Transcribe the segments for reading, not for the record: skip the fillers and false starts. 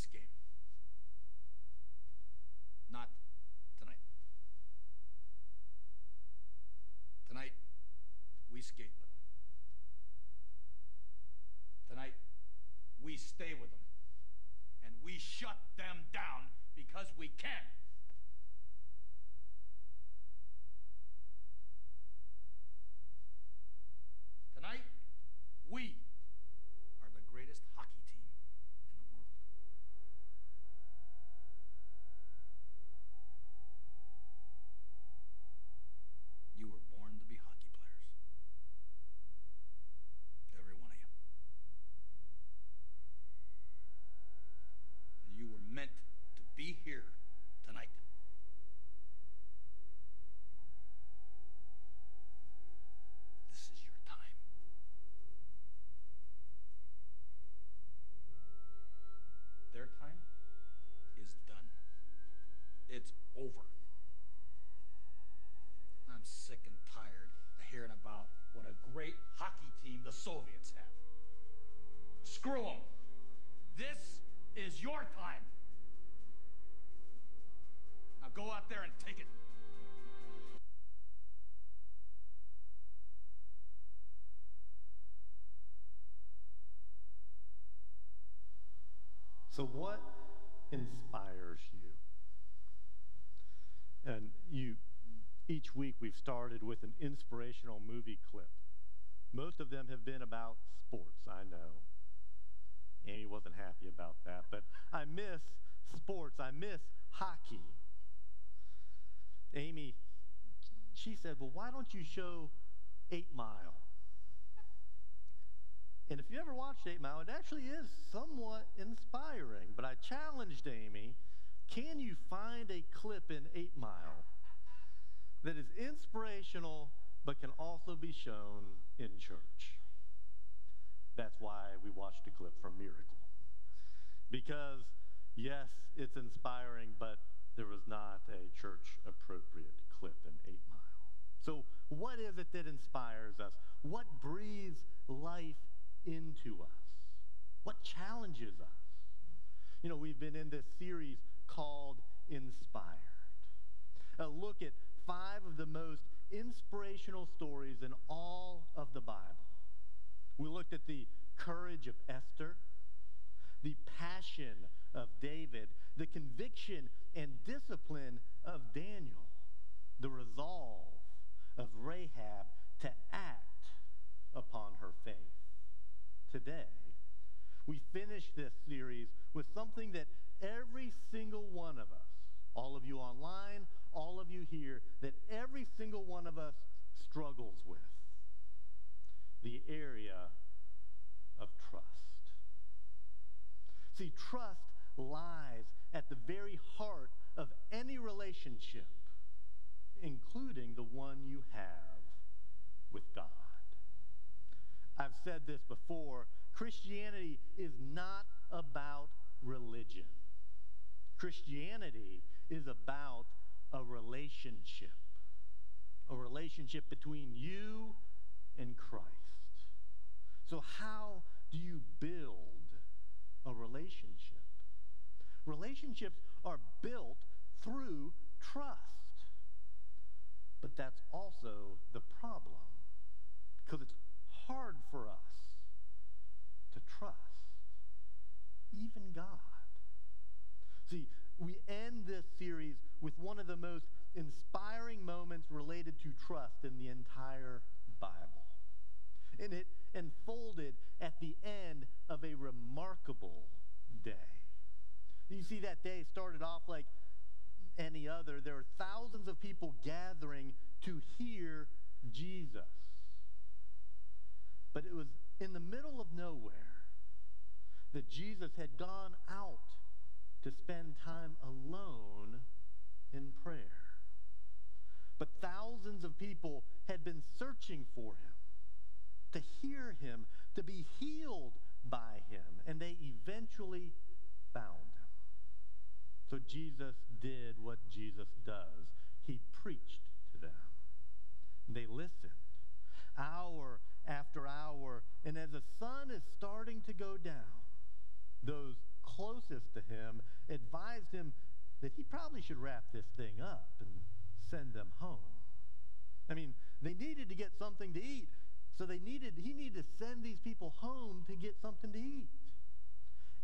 this game. Not tonight. Tonight, we skate with them. Tonight, we stay with them. And we shut them down because we can. Tonight, we are the greatest hockey team in the world. You were born to be hockey players. Every one of you. And you were meant to be here tonight. Their time is done. It's over. I'm sick and tired of hearing about what a great hockey team the Soviets have. Screw them. This is your time. Now go out there and take it. So what inspires you? And each week we've started with an inspirational movie clip. Most of them have been about sports, I know. Annie wasn't happy about that, but I miss sports, I miss hockey. Amy, she said, well, why don't you show 8 Mile? And if you ever watched 8 Mile, it actually is somewhat inspiring. But I challenged Amy, can you find a clip in 8 Mile that is inspirational but can also be shown in church? That's why we watched a clip from Miracle. Because, yes, it's inspiring, but there was not a church-appropriate clip in 8 Mile. So what is it that inspires us? What breathes life into us? What challenges us? You know, we've been in this series called Inspired. A look at 5 of the most inspirational stories in all of the Bible. We looked at the courage of Esther, the passion of David, the conviction and discipline of Daniel, the resolve of Rahab to act upon her faith. Today, we finish this series with something that every single one of us, all of you online, all of you here, that every single one of us struggles with, the area of trust. See, trust lies at the very heart of any relationship, including the one you have with God. I've said this before, Christianity is not about religion. Christianity is about a relationship between you and Christ. So how do you build a relationship? Relationships are built through trust. But that's also the problem, because it's hard for us to trust, even God. See, we end this series with one of the most inspiring moments related to trust in the entire Bible. And it unfolded at the end of a remarkable day. You see, that day started off like any other. There are thousands of people gathering to hear Jesus. But it was in the middle of nowhere that Jesus had gone out to spend time alone in prayer. But thousands of people had been searching for him, to hear him, to be healed by him, and they eventually found him. So Jesus did what Jesus does. He preached to them. They listened, hour after hour. And as the sun is starting to go down, those close justice to him, advised him that he probably should wrap this thing up and send them home. I mean, they needed to get something to eat, so he needed to send these people home to get something to eat.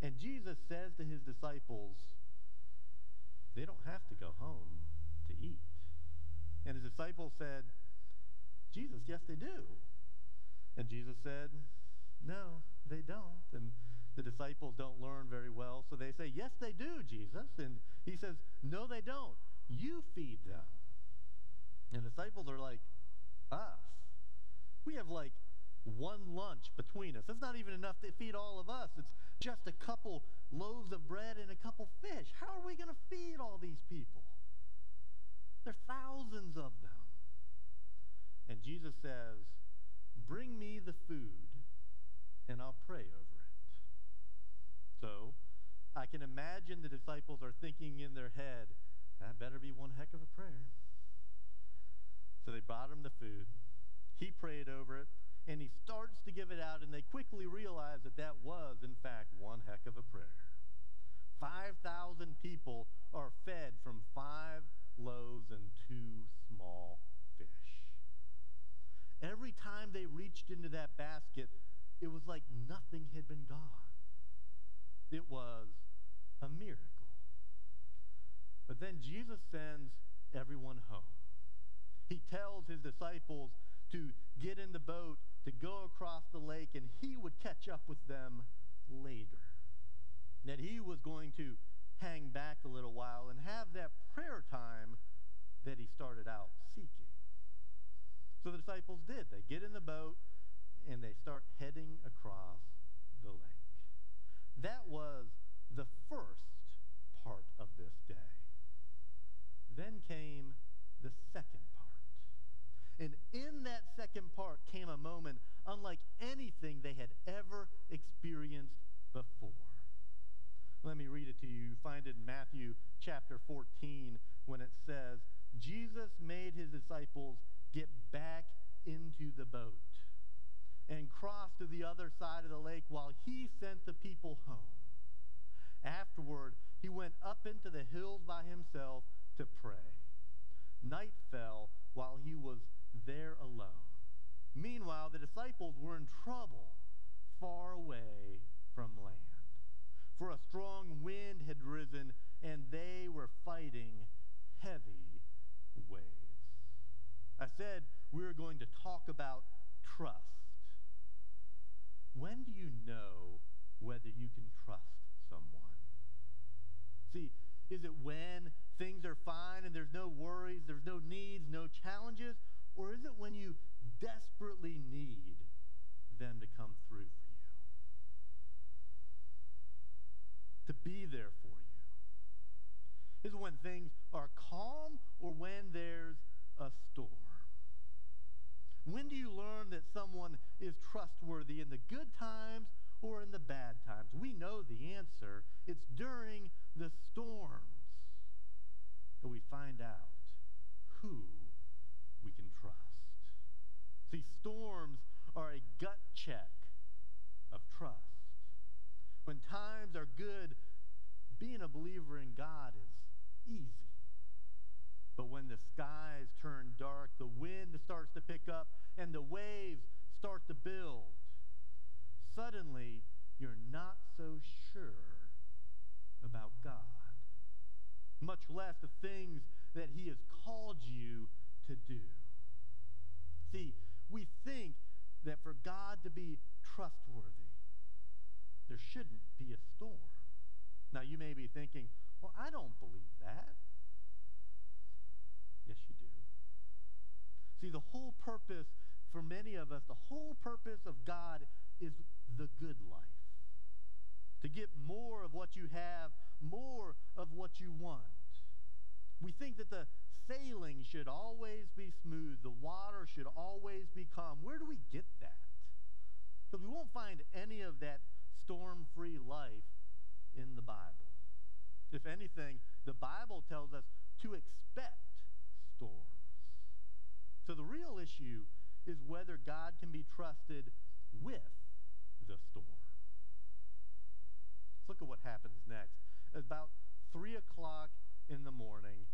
And Jesus says to his disciples, they don't have to go home to eat. And his disciples said, Jesus, yes, they do. And Jesus said, no, they don't. And the disciples don't learn very well, so they say, yes, they do, Jesus. And he says, no, they don't. You feed them. And the disciples are like us. We have like one lunch between us. That's not even enough to feed all of us. It's just a couple loaves of bread and a couple fish. How are we going to feed all these people? There are thousands of them. And Jesus says, bring me the food, and I'll pray over it. So I can imagine the disciples are thinking in their head, that better be one heck of a prayer. So they brought him the food. He prayed over it, and he starts to give it out, and they quickly realize that that was, in fact, one heck of a prayer. 5,000 people are fed from 5 loaves and 2 small fish. Every time they reached into that basket, it was like nothing had been gone. It was a miracle. But then Jesus sends everyone home. He tells his disciples to get in the boat, to go across the lake, and he would catch up with them later. And that he was going to hang back a little while and have that prayer time that he started out seeking. So the disciples did. They get in the boat, and they start heading across the lake. That was the first part of this day. Then came the second part. And in that second part came a moment unlike anything they had ever experienced before. Let me read it to you. You find it in Matthew chapter 14 when it says, Jesus made his disciples get back into the boat and cross to the other side of the lake while he sent the people home. Afterward, he went up into the hills by himself to pray. Night fell while he was there alone. Meanwhile, the disciples were in trouble far away from land, for a strong wind had risen, and they were fighting heavy waves. I said we were going to talk about trust. When do you know whether you can trust someone? See, is it when things are fine and there's no worries, there's no needs, no challenges? Or is it when you desperately need them to come through for you, to be there for you? Is it when things are calm or when there's a storm? When do you learn that someone is trustworthy, in the good times or in the bad times? We know the answer. It's during the storms that we find out who we can trust. See, storms are a gut check of trust. When times are good, being a believer in God is easy. But when the skies turn dark, the wind starts to pick up, and the waves start to build, suddenly you're not so sure about God, much less the things that he has called you to do. See, we think that for God to be trustworthy, there shouldn't be a storm. Now, you may be thinking, well, I don't believe that. Yes, you do. See, the whole purpose, for many of us, the whole purpose of God is the good life. To get more of what you have, more of what you want. We think that the sailing should always be smooth. The water should always be calm. Where do we get that? Because we won't find any of that storm-free life in the Bible. If anything, the Bible tells us to expect storms. So the real issue is whether God can be trusted with the storm. Look at what what happens next. About 3 o'clock in the morning,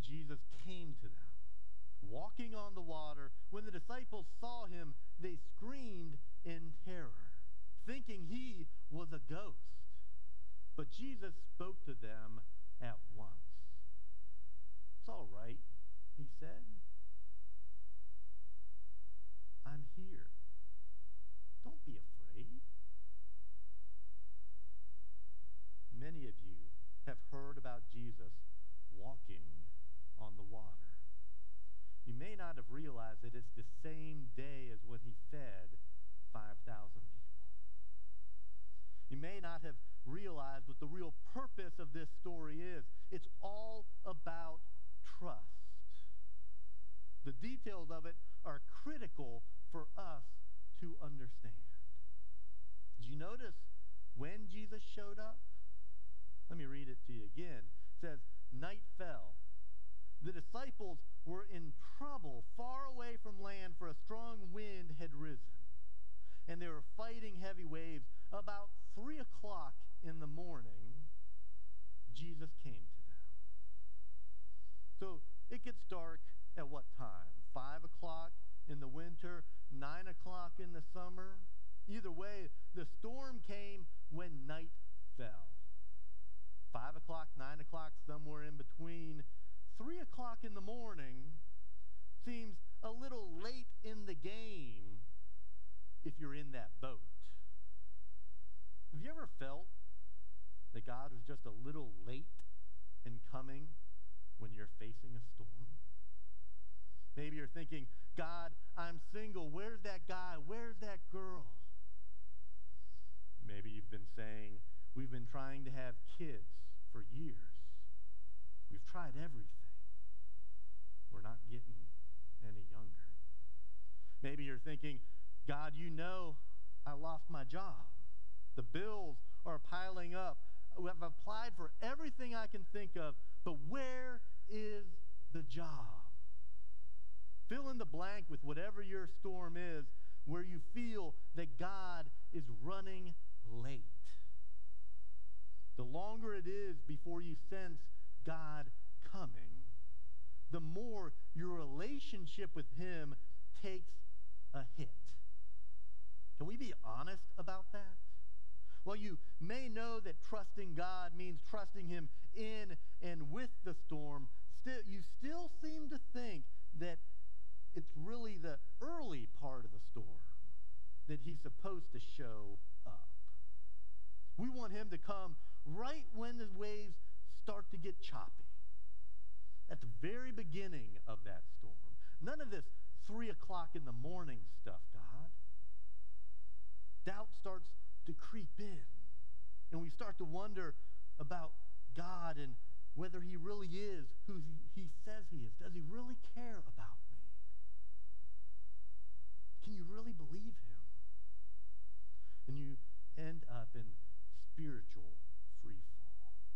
Jesus came to them, walking on the water. When the disciples saw him, they screamed in terror, thinking he was a ghost. But Jesus spoke to them at once. "It's all right," he said. "I'm here. Don't be afraid." Many of you have heard about Jesus walking on the water. You may not have realized that it's the same day as when he fed 5,000 people. You may not have realized what the real purpose of this story is. It's all about trust. The details of it are critical for us to understand. Did you notice when Jesus showed up? Let me read it to you again. It says, night fell. The disciples were in trouble far away from land, for a strong wind had risen, and they were fighting heavy waves. About 3 o'clock in the morning, Jesus came to them. So it gets dark at what time? 5 o'clock in the winter, 9 o'clock in the summer. Either way, the storm came when night fell. 5 o'clock, 9 o'clock, somewhere in between. 3 o'clock in the morning seems a little late in the game if you're in that boat. Have you ever felt that God was just a little late in coming when you're facing a storm? Maybe you're thinking, "God, I'm single. Where's that guy? Where's that girl?" Maybe you've been saying, "We've been trying to have kids for years. We've tried everything. We're not getting any younger." Maybe you're thinking, "God, you know I lost my job. The bills are piling up. I've applied for everything I can think of, but where is the job?" Fill in the blank with whatever your storm is, where you feel that God is running late. The longer it is before you sense God coming, the more your relationship with him takes a hit. Can we be honest about that? Well, you may know that trusting God means trusting him in and with the storm. You still seem to think that it's really the early part of the storm that he's supposed to show up. We want him to come right when the waves start to get choppy, at the very beginning of that storm. None of this 3 o'clock in the morning stuff, God. Doubt starts to creep in, and we start to wonder about God and whether he really is who he says he is. Does he really care about me? Can you really believe him? And you end up in spiritual free fall.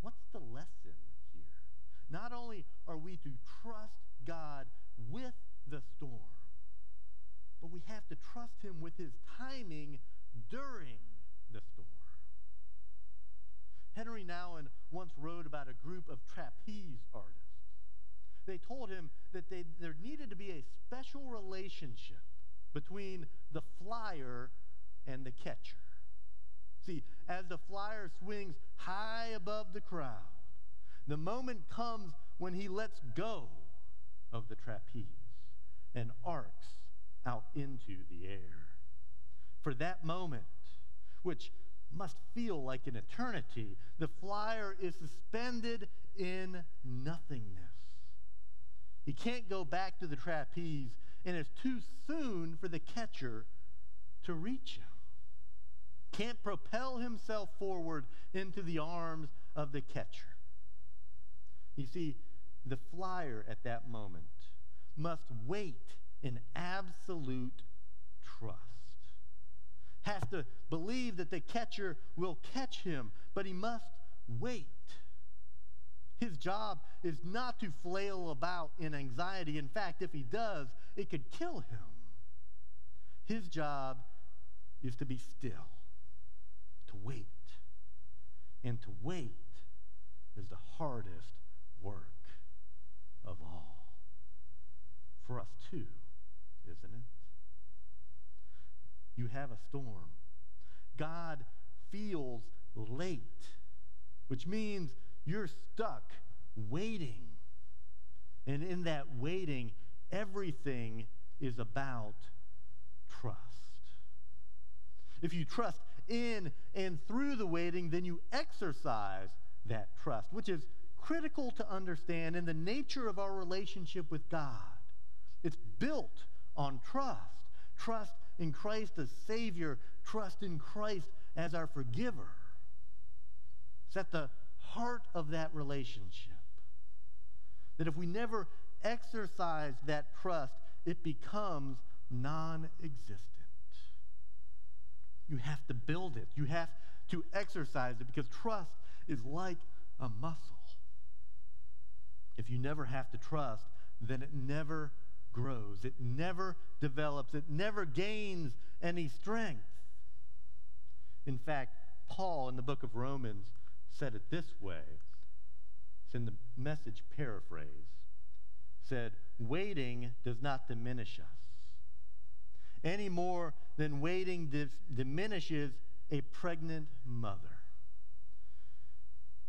What's the lesson here? Not only are we to trust God with the storm, but we have to trust him with his timing during the storm. Henry Nouwen once wrote about a group of trapeze artists. They told him that there needed to be a special relationship between the flyer and the catcher. See, as the flyer swings high above the crowd, the moment comes when he lets go of the trapeze and arcs out into the air. For that moment, which must feel like an eternity, the flyer is suspended in nothingness. He can't go back to the trapeze, and it's too soon for the catcher to reach him. Can't propel himself forward into the arms of the catcher. You see, the flyer at that moment must wait in absolute trust. Has to believe that the catcher will catch him, but he must wait. His job is not to flail about in anxiety. In fact, if he does, it could kill him. His job is to be still, to wait. And to wait is the hardest work of all. For us too, isn't it? You have a storm. God feels late, which means you're stuck waiting. And in that waiting, everything is about trust. If you trust in and through the waiting, then you exercise that trust, which is critical to understand in the nature of our relationship with God. It's built on trust. Trust in Christ as Savior. Trust in Christ as our forgiver. It's at the heart of that relationship. That if we never exercise that trust, it becomes non-existent. You have to build it. You have to exercise it, because trust is like a muscle. If you never have to trust, then it never grows. It never develops. It never gains any strength. In fact, Paul in the book of Romans said it this way. It's in the Message paraphrase. Said, waiting does not diminish us, any more than waiting diminishes a pregnant mother.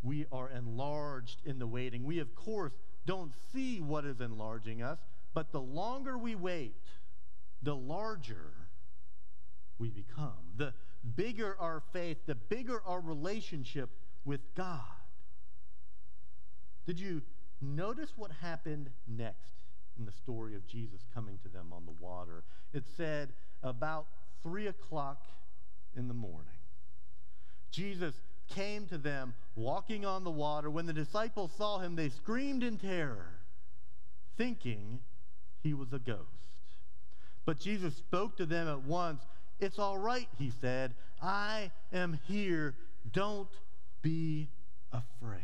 We are enlarged in the waiting. We, of course, don't see what is enlarging us, but the longer we wait, the larger we become. The bigger our faith, the bigger our relationship with God. Did you notice what happened next in the story of Jesus coming to them on the water? It said about 3 o'clock in the morning. Jesus came to them walking on the water. When the disciples saw him, they screamed in terror, thinking he was a ghost. But Jesus spoke to them at once. It's all right, he said. I am here. Don't be afraid.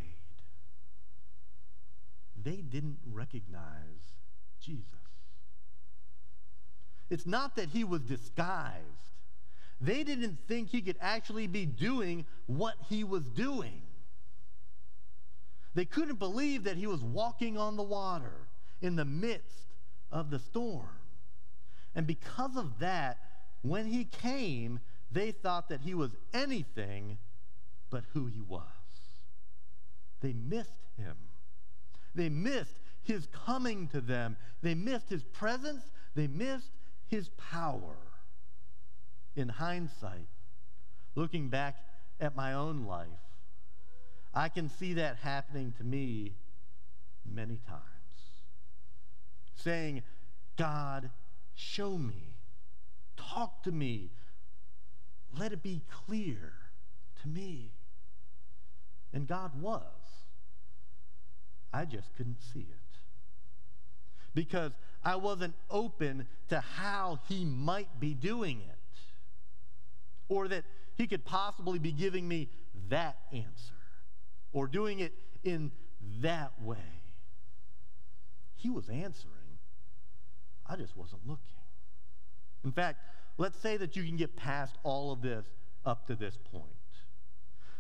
They didn't recognize Jesus. It's not that he was disguised. They didn't think he could actually be doing what he was doing. They couldn't believe that he was walking on the water in the midst of the storm. And because of that, when he came, they thought that he was anything but who he was. They missed him. They missed his coming to them. They missed his presence. They missed his power. In hindsight, looking back at my own life, I can see that happening to me many times. Saying, God, show me. Talk to me. Let it be clear to me. And God was. I just couldn't see it, because I wasn't open to how he might be doing it, or that he could possibly be giving me that answer or doing it in that way. He was answering. I just wasn't looking. In fact, let's say that you can get past all of this up to this point.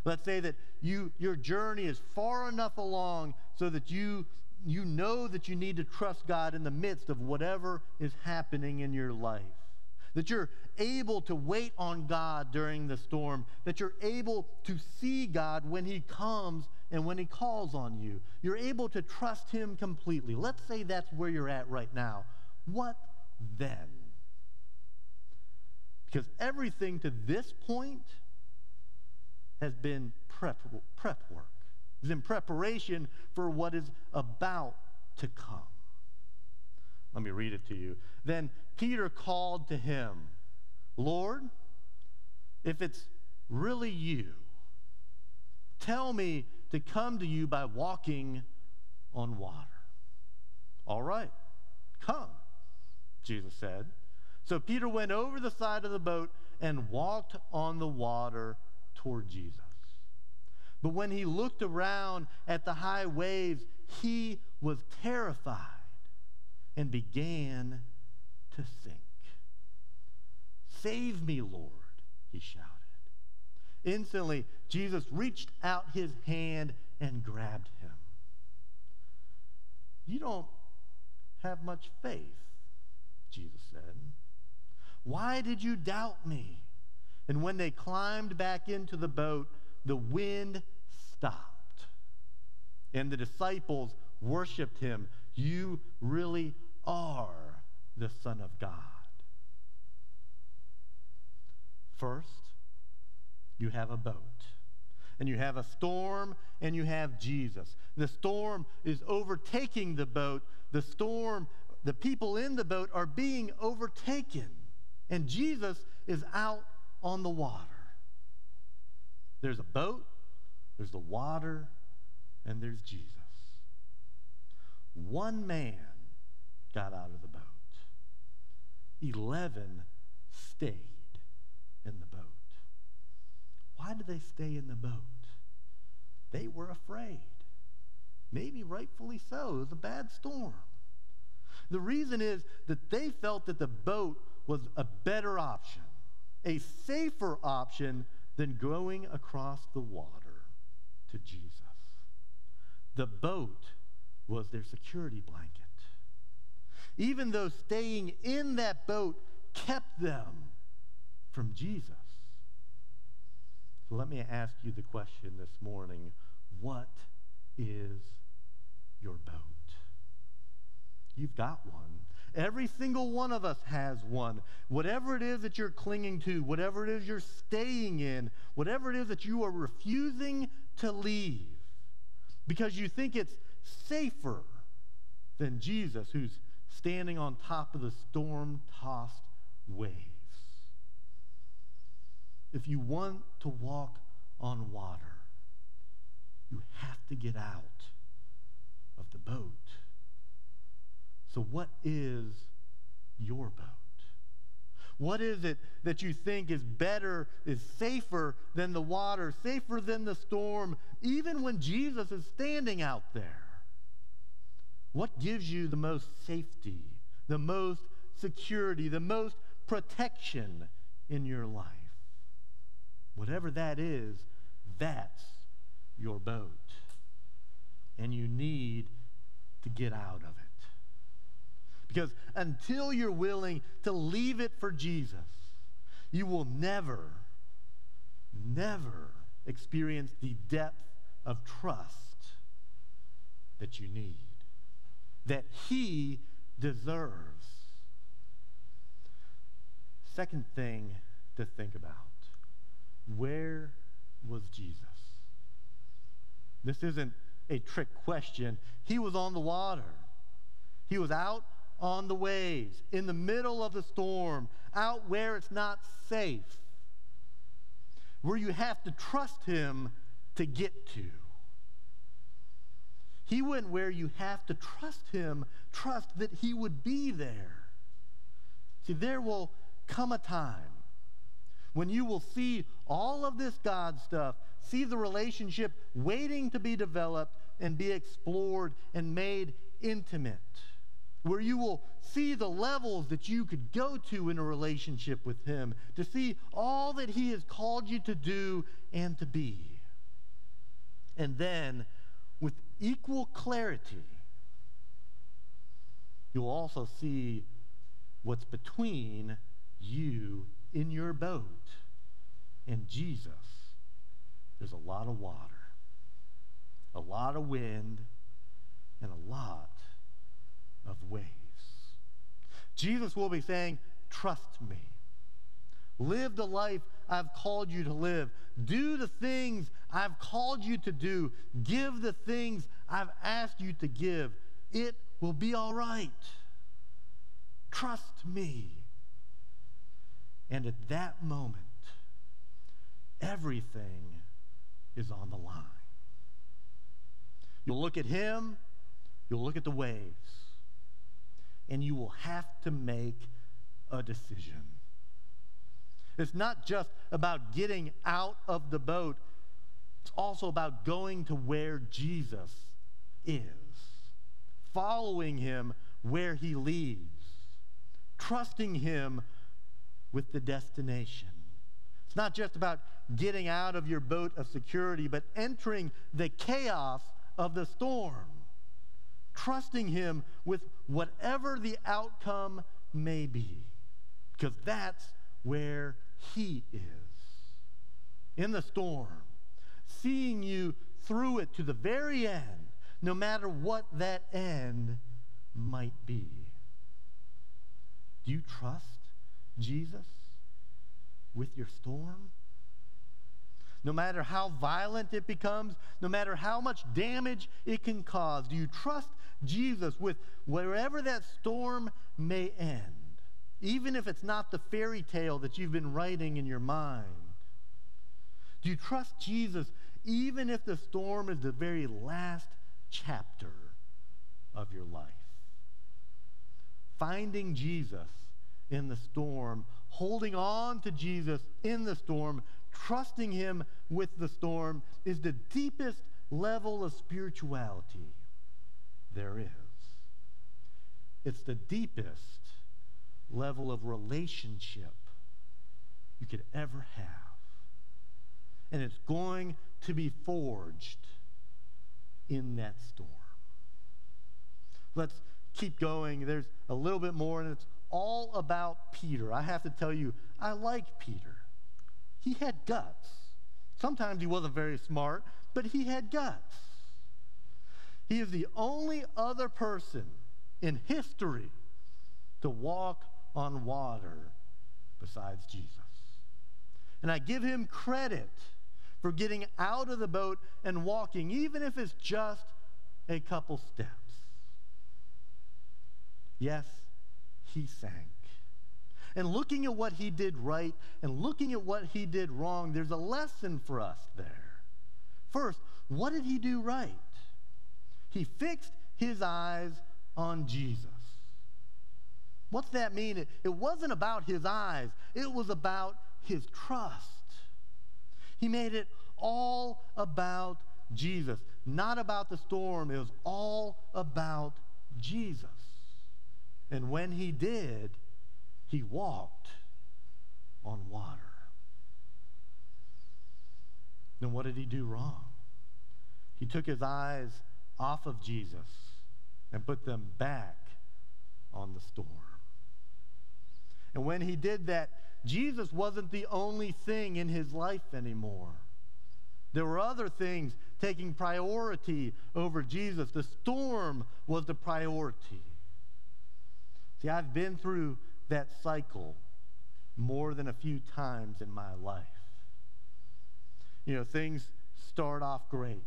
Let's say that your journey is far enough along so that you know that you need to trust God in the midst of whatever is happening in your life. That you're able to wait on God during the storm. That you're able to see God when he comes and when he calls on you. You're able to trust him completely. Let's say that's where you're at right now. What then? Because everything to this point has been prep work. It's in preparation for what is about to come. Let me read it to you. Then Peter called to him, Lord, if it's really you, tell me to come to you by walking on water. All right, come, Jesus said. So Peter went over the side of the boat and walked on the water toward Jesus. But when he looked around at the high waves, he was terrified and began to sink. Save me, Lord, he shouted. Instantly, Jesus reached out his hand and grabbed him. You don't have much faith, Jesus said. Why did you doubt me? And when they climbed back into the boat, the wind stopped. And the disciples worshiped him. You really are the Son of God. First, you have a boat, and you have a storm, and you have Jesus. The storm is overtaking the boat. The storm, the people in the boat are being overtaken, and Jesus is out on the water. There's a boat, there's the water, and there's Jesus. One man got out of the boat. 11 stayed in the boat. Why did they stay in the boat? They were afraid. Maybe rightfully so. It was a bad storm. The reason is that they felt that the boat was a better option, a safer option than going across the water to Jesus. The boat was their security blanket. Even though staying in that boat kept them from Jesus. So let me ask you the question this morning. What is your boat? You've got one. Every single one of us has one. Whatever it is that you're clinging to, whatever it is you're staying in, whatever it is that you are refusing to leave because you think it's safer than Jesus, who's standing on top of the storm-tossed waves. If you want to walk on water, you have to get out of the boat. So what is your boat? What is it that you think is better, is safer than the water, safer than the storm, even when Jesus is standing out there? What gives you the most safety, the most security, the most protection in your life? Whatever that is, that's your boat. And you need to get out of it. Because until you're willing to leave it for Jesus, you will never, never experience the depth of trust that you need, that he deserves. Second thing to think about, where was Jesus? This isn't a trick question. He was on the water. He was out on the waves, in the middle of the storm, out where it's not safe, where you have to trust him to get to. He went where you have to trust him, trust that he would be there. See, there will come a time when you will see all of this God stuff, see the relationship waiting to be developed and be explored and made intimate, where you will see the levels that you could go to in a relationship with him, to see all that he has called you to do and to be. And then, with equal clarity, you'll also see what's between you in your boat and Jesus. There's a lot of water, a lot of wind, and a lot of waves. Jesus will be saying, trust me. Live the life I've called you to live. Do the things I've called you to do. Give the things I've asked you to give. It will be all right. Trust me. And at that moment, everything is on the line. You'll look at him, you'll look at the waves, and you will have to make a decision. It's not just about getting out of the boat. It's also about going to where Jesus is, following him where he leads, trusting him with the destination. It's not just about getting out of your boat of security, but entering the chaos of the storm, trusting him with whatever the outcome may be, because that's where he is. In the storm, seeing you through it to the very end, no matter what that end might be. Do you trust Jesus with your storm? No matter how violent it becomes, no matter how much damage it can cause, do you trust Jesus with wherever that storm may end? Even if it's not the fairy tale that you've been writing in your mind. Do you trust Jesus even if the storm is the very last chapter of your life? Finding Jesus in the storm, holding on to Jesus in the storm, trusting him with the storm is the deepest level of spirituality there is. It's the deepest level of relationship you could ever have. And it's going to be forged in that storm. Let's keep going. There's a little bit more, and it's all about Peter. I have to tell you, I like Peter. He had guts. Sometimes he wasn't very smart, but he had guts. He is the only other person in history to walk on water besides Jesus. And I give him credit for getting out of the boat and walking, even if it's just a couple steps. Yes, he sank. And looking at what he did right and looking at what he did wrong, there's a lesson for us there. First, what did he do right? He fixed his eyes on Jesus. What's that mean? It wasn't about his eyes. It was about his trust. He made it all about Jesus, not about the storm. It was all about Jesus. And when he did, he walked on water. Then what did he do wrong? He took his eyes off of Jesus and put them back on the storm. And when he did that, Jesus wasn't the only thing in his life anymore. There were other things taking priority over Jesus. The storm was the priority. See, I've been through that cycle more than a few times in my life. You know, things start off great,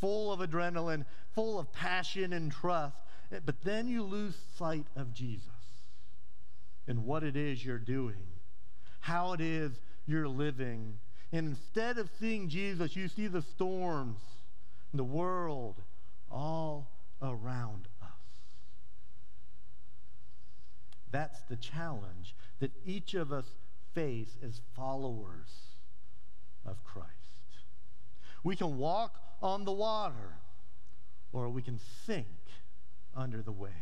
full of adrenaline, full of passion and trust, but then you lose sight of Jesus and what it is you're doing, how it is you're living. And instead of seeing Jesus, you see the storms, the world all around us. That's the challenge that each of us face as followers of Christ. We can walk on the water, or we can sink under the waves.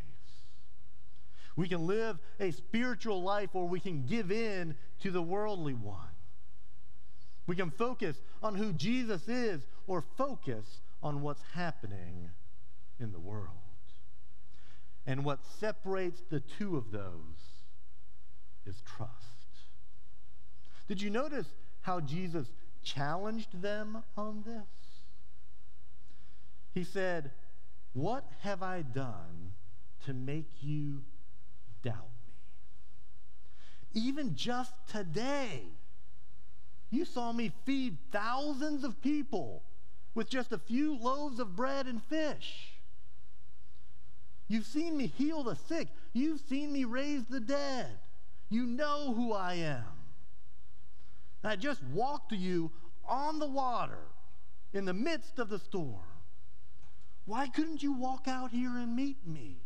We can live a spiritual life, or we can give in to the worldly one. We can focus on who Jesus is, or focus on what's happening in the world. And what separates the two of those is trust. Did you notice how Jesus challenged them on this? He said, "What have I done to make you doubt me? Even just today, you saw me feed thousands of people with just a few loaves of bread and fish. You've seen me heal the sick. You've seen me raise the dead. You know who I am. And I just walked to you on the water in the midst of the storm. Why couldn't you walk out here and meet me?"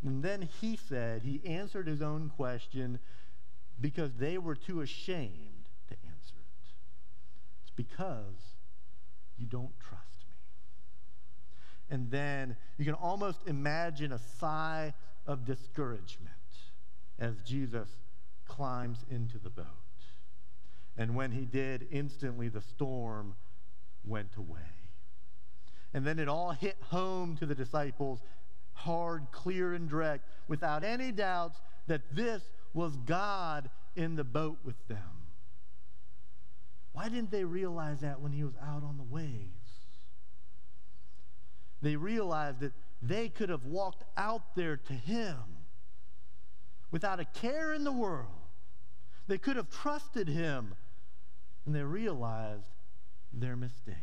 And then he said, he answered his own question, because they were too ashamed to answer it. It's because you don't trust me. And then you can almost imagine a sigh of discouragement as Jesus climbs into the boat. And when he did, instantly the storm went away. And then it all hit home to the disciples, hard, clear, and direct, without any doubts that this was God in the boat with them. Why didn't they realize that when he was out on the waves? They realized that they could have walked out there to him without a care in the world. They could have trusted him, and they realized their mistake.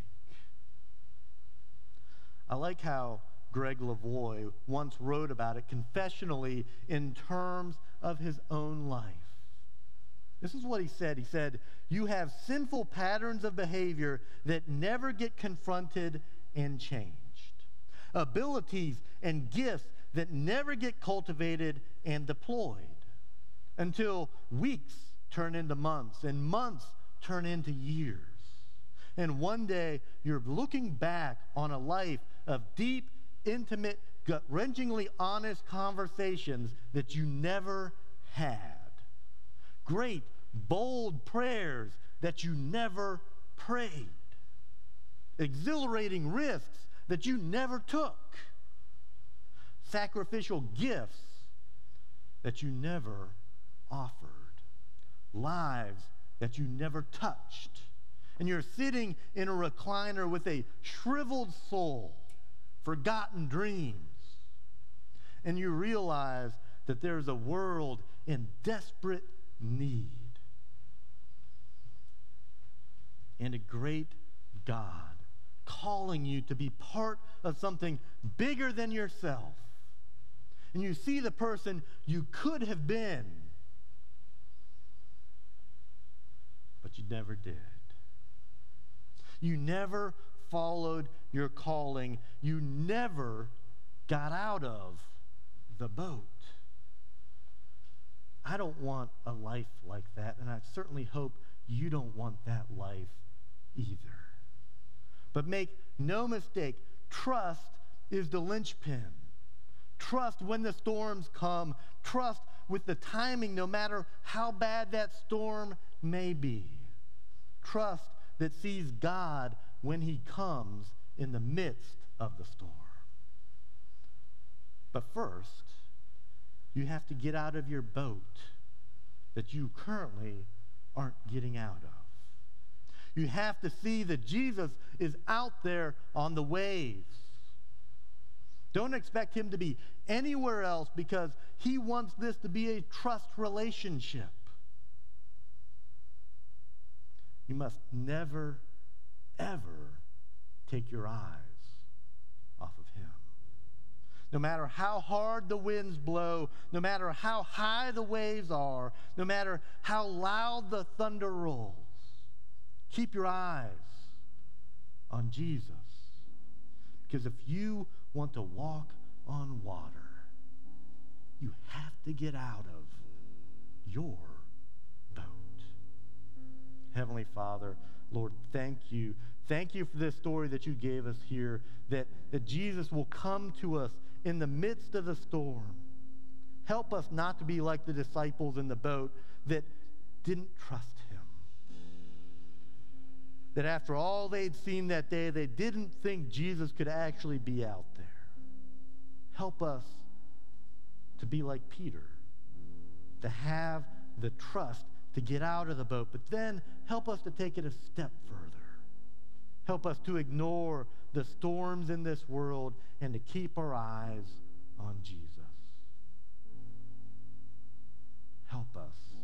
I like how Greg Lavoie once wrote about it confessionally in terms of his own life. This is what he said. He said, "You have sinful patterns of behavior that never get confronted and changed. Abilities and gifts that never get cultivated and deployed until weeks turn into months and months turn into years. And one day you're looking back on a life of deep, intimate, gut-wrenchingly honest conversations that you never had. Great, bold prayers that you never prayed. Exhilarating risks that you never took. Sacrificial gifts that you never offered. Lives that you never touched. And you're sitting in a recliner with a shriveled soul, forgotten dreams. And you realize that there's a world in desperate need. And a great God calling you to be part of something bigger than yourself. And you see the person you could have been, but you never did. You never followed your calling. You never got out of the boat." I don't want a life like that, and I certainly hope you don't want that life either. But make no mistake, trust is the linchpin. Trust when the storms come. Trust with the timing, no matter how bad that storm may be. Trust that sees God when he comes in the midst of the storm. But first, you have to get out of your boat that you currently aren't getting out of. You have to see that Jesus is out there on the waves. Don't expect him to be anywhere else, because he wants this to be a trust relationship. You must never, ever take your eyes off of him. No matter how hard the winds blow, no matter how high the waves are, no matter how loud the thunder rolls, keep your eyes on Jesus, because if you want to walk on water, you have to get out of your boat. Heavenly Father, Lord, thank you. Thank you for this story that you gave us here, that Jesus will come to us in the midst of the storm. Help us not to be like the disciples in the boat that didn't trust him. That after all they'd seen that day, they didn't think Jesus could actually be out there. Help us to be like Peter, to have the trust to get out of the boat, but then help us to take it a step further. Help us to ignore the storms in this world and to keep our eyes on Jesus. Help us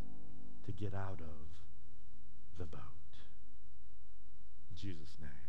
to get out of the boat. In Jesus' name.